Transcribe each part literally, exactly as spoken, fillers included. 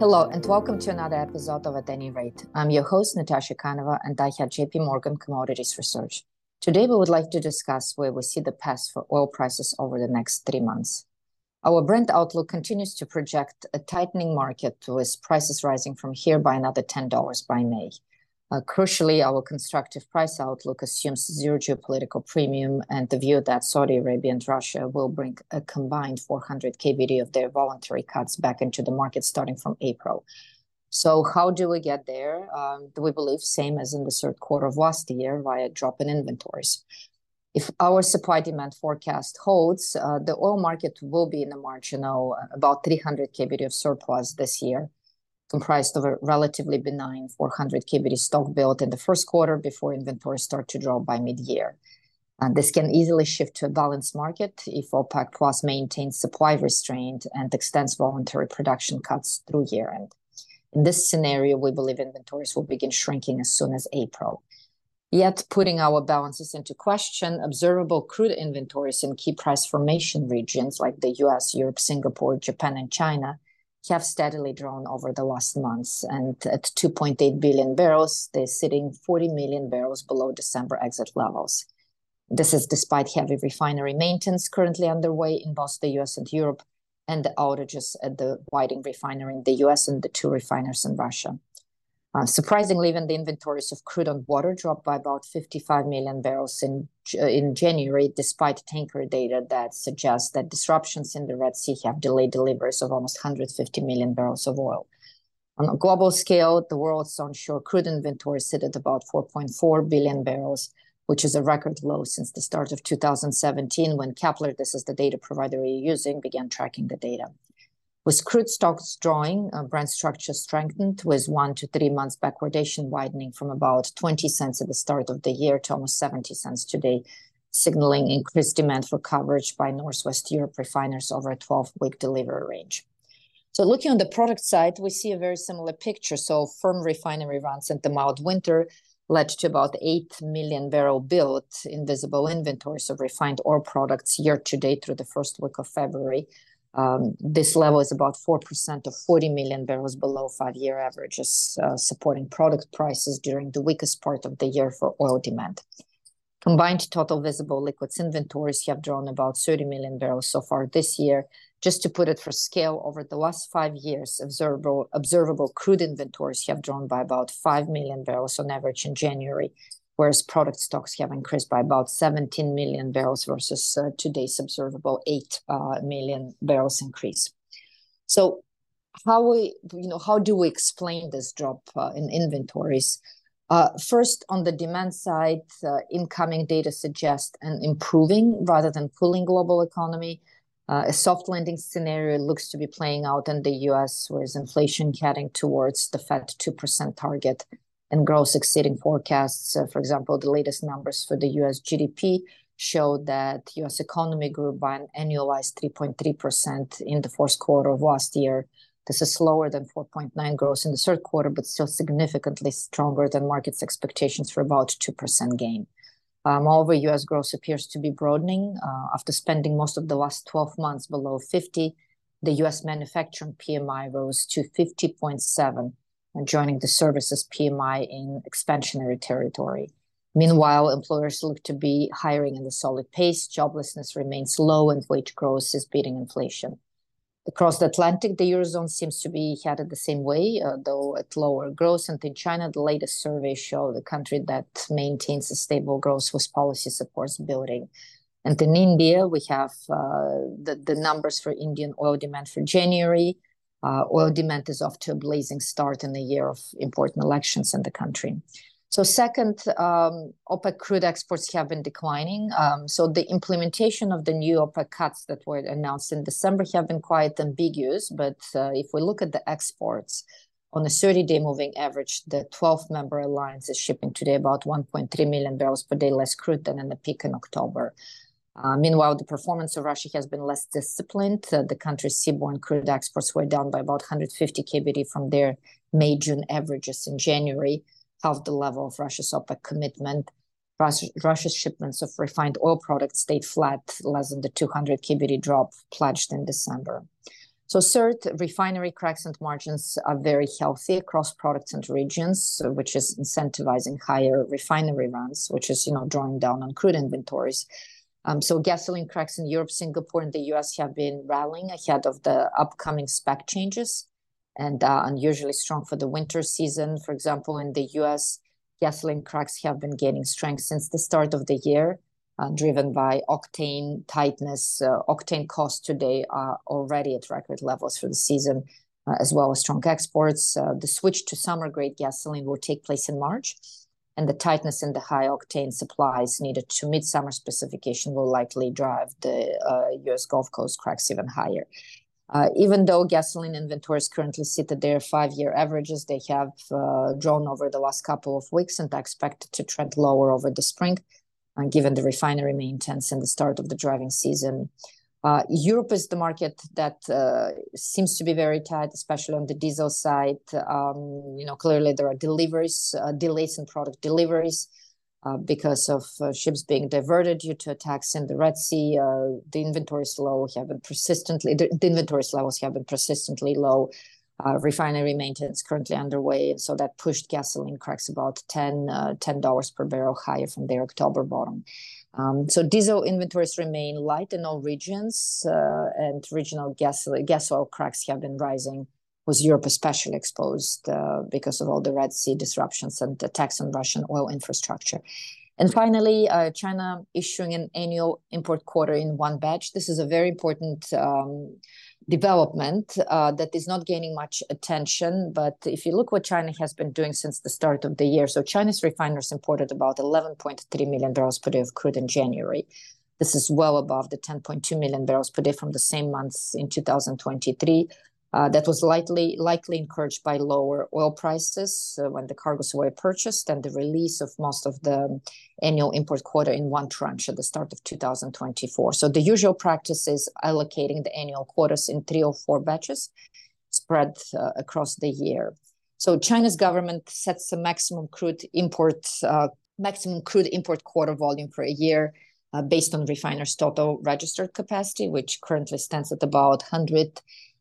Hello, and welcome to another episode of At Any Rate. I'm your host, Natasha Kaneva, and I head J P Morgan Commodities Research. Today, we would like to discuss where we see the path for oil prices over the next three months. Our Brent outlook continues to project a tightening market, with prices rising from here by another ten dollars by May. Uh, crucially, our constructive price outlook assumes zero geopolitical premium and the view that Saudi Arabia and Russia will bring a combined four hundred K B D of their voluntary cuts back into the market starting from April. So how do we get there? Um, we believe same as in the third quarter of last year via drop in inventories. If our supply-demand forecast holds, uh, the oil market will be in a marginal about three hundred K B D of surplus this year, comprised of a relatively benign four hundred K B D stock build in the first quarter before inventories start to drop by mid-year. Uh, this can easily shift to a balanced market if OPEC Plus maintains supply restraint and extends voluntary production cuts through year-end. In this scenario, we believe inventories will begin shrinking as soon as April. Yet, putting our balances into question, observable crude inventories in key price formation regions like the U S, Europe, Singapore, Japan, and China have steadily drawn over the last months. And at two point eight billion barrels, they're sitting forty million barrels below December exit levels. This is despite heavy refinery maintenance currently underway in both the U S and Europe, and the outages at the Whiting refinery in the U S and the two refiners in Russia. Uh, surprisingly, even the inventories of crude on water dropped by about fifty-five million barrels in in January, despite tanker data that suggests that disruptions in the Red Sea have delayed deliveries of almost one hundred fifty million barrels of oil. On a global scale, the world's onshore crude inventory sit at about four point four billion barrels, which is a record low since the start of two thousand seventeen, when Kpler, this is the data provider we're using, began tracking the data. With crude stocks drawing, uh, Brent structure strengthened with one to three months backwardation widening from about twenty cents at the start of the year to almost seventy cents today, signaling increased demand for coverage by Northwest Europe refiners over a twelve-week delivery range. So looking on the product side, we see a very similar picture. So firm refinery runs and the mild winter led to about eight million barrel build in visible inventories of refined oil products year-to-date through the first week of February. Um, this level is about four percent of forty million barrels below five-year averages, uh, supporting product prices during the weakest part of the year for oil demand. Combined total visible liquids inventories have drawn about thirty million barrels so far this year. Just to put it for scale, over the last five years, observable, observable crude inventories have drawn by about five million barrels on average in January, whereas product stocks have increased by about seventeen million barrels versus uh, today's observable eight uh, million barrels increase. So how we, you know, how do we explain this drop uh, in inventories? Uh, first, on the demand side, uh, incoming data suggests an improving rather than cooling global economy. Uh, a soft landing scenario looks to be playing out in the U S, with inflation heading towards the Fed two percent target and growth exceeding forecasts. Uh, for example, the latest numbers for the U S G D P show that U S economy grew by an annualized three point three percent in the fourth quarter of last year. This is slower than four point nine growth in the third quarter, but still significantly stronger than markets' expectations for about two percent gain. Um, moreover, U S growth appears to be broadening. Uh, after spending most of the last twelve months below fifty, the U S manufacturing P M I rose to fifty point seven, and joining the services P M I in expansionary territory. Meanwhile, employers look to be hiring at a solid pace, joblessness remains low, and wage growth is beating inflation. Across the Atlantic, the Eurozone seems to be headed the same way, uh, though at lower growth. And in China, the latest survey showed the country that maintains a stable growth with policy supports building. And in India, we have uh, the, the numbers for Indian oil demand for January. Uh, oil demand is off to a blazing start in the year of important elections in the country. So second, um, OPEC crude exports have been declining. Um, so the implementation of the new OPEC cuts that were announced in December have been quite ambiguous. But uh, if we look at the exports, on a thirty-day moving average, the twelve-member alliance is shipping today about one point three million barrels per day less crude than in the peak in October. Uh, meanwhile, the performance of Russia has been less disciplined. Uh, the country's seaborne crude exports were down by about one hundred fifty K B D from their May-June averages in January, half the level of Russia's OPEC commitment. Russia, Russia's shipments of refined oil products stayed flat, less than the two hundred K B D drop pledged in December. So third, refinery cracks and margins are very healthy across products and regions, which is incentivizing higher refinery runs, which is, you know, drawing down on crude inventories. Um, so gasoline cracks in Europe, Singapore, and the U S have been rallying ahead of the upcoming spec changes and uh, unusually strong for the winter season. For example, in the U S, gasoline cracks have been gaining strength since the start of the year, uh, driven by octane tightness. Uh, octane costs today are already at record levels for the season, uh, as well as strong exports. Uh, the switch to summer-grade gasoline will take place in March, and the tightness in the high-octane supplies needed to meet summer specification will likely drive the uh, U S Gulf Coast cracks even higher. Uh, even though gasoline inventories currently sit at their five-year averages, they have uh, drawn over the last couple of weeks and are expected to trend lower over the spring, uh, given the refinery maintenance and the start of the driving season. Uh, Europe is the market that uh, seems to be very tight, especially on the diesel side. Um, you know, clearly there are deliveries, uh, delays in product deliveries uh, because of uh, ships being diverted due to attacks in the Red Sea. Uh, the inventories low have been persistently. The, the inventories levels have been persistently low. Uh, refinery maintenance currently underway, and so that pushed gasoline cracks about ten uh, ten dollars per barrel higher from their October bottom. Um, so diesel inventories remain light in all regions, uh, and regional gas, gas oil cracks have been rising, with Europe especially exposed uh, because of all the Red Sea disruptions and attacks on Russian oil infrastructure. And finally, uh, China issuing an annual import quota in one batch. This is a very important um, development uh, that is not gaining much attention. But if you look what China has been doing since the start of the year, so China's refiners imported about eleven point three million barrels per day of crude in January. This is well above the ten point two million barrels per day from the same months in two thousand twenty-three. Uh, that was likely, likely encouraged by lower oil prices uh, when the cargoes were purchased and the release of most of the annual import quota in one tranche at the start of two thousand twenty-four. So the usual practice is allocating the annual quotas in three or four batches spread uh, across the year. So China's government sets a maximum crude import, uh, maximum crude import quota volume for a year uh, based on refiners' total registered capacity, which currently stands at about one hundred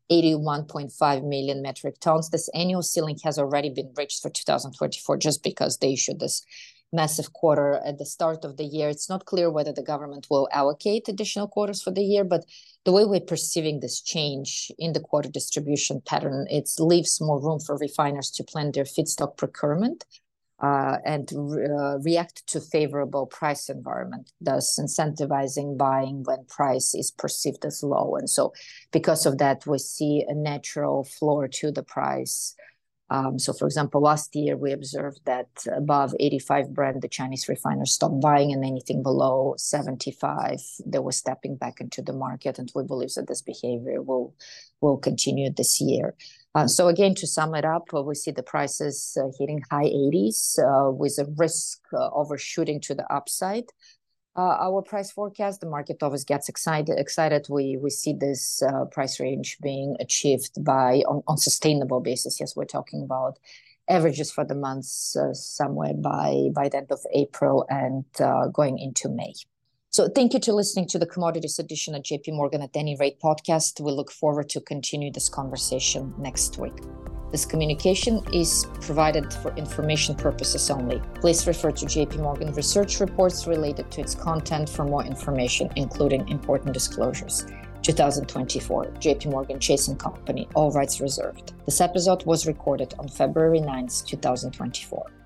eighty-one point five million metric tons. This annual ceiling has already been reached for two thousand twenty-four just because they issued this massive quota at the start of the year. It's not clear whether the government will allocate additional quotas for the year, but the way we're perceiving this change in the quota distribution pattern, it leaves more room for refiners to plan their feedstock procurement uh, and re uh, react to favorable price environment, thus incentivizing buying when price is perceived as low. And so because of that, we see a natural floor to the price. Um, so for example, last year, we observed that above eighty-five Brent, the Chinese refiners stopped buying, and anything below seventy-five, they were stepping back into the market. And we believe that this behavior will, will continue this year. Uh, so again, to sum it up, uh, we see the prices uh, hitting high eighties uh, with a risk uh, overshooting to the upside. Uh, our price forecast, the market always gets excited. Excited, we we see this uh, price range being achieved by on, on sustainable basis. Yes, we're talking about averages for the months uh, somewhere by by the end of April and uh, going into May. So thank you to listening to the Commodities Edition at J P Morgan at Any Rate podcast. We look forward to continue this conversation next week. This communication is provided for information purposes only. Please refer to J P Morgan research reports related to its content for more information, including important disclosures. twenty twenty-four, J P Morgan Chase and Company, all rights reserved. This episode was recorded on February ninth, two thousand twenty-four.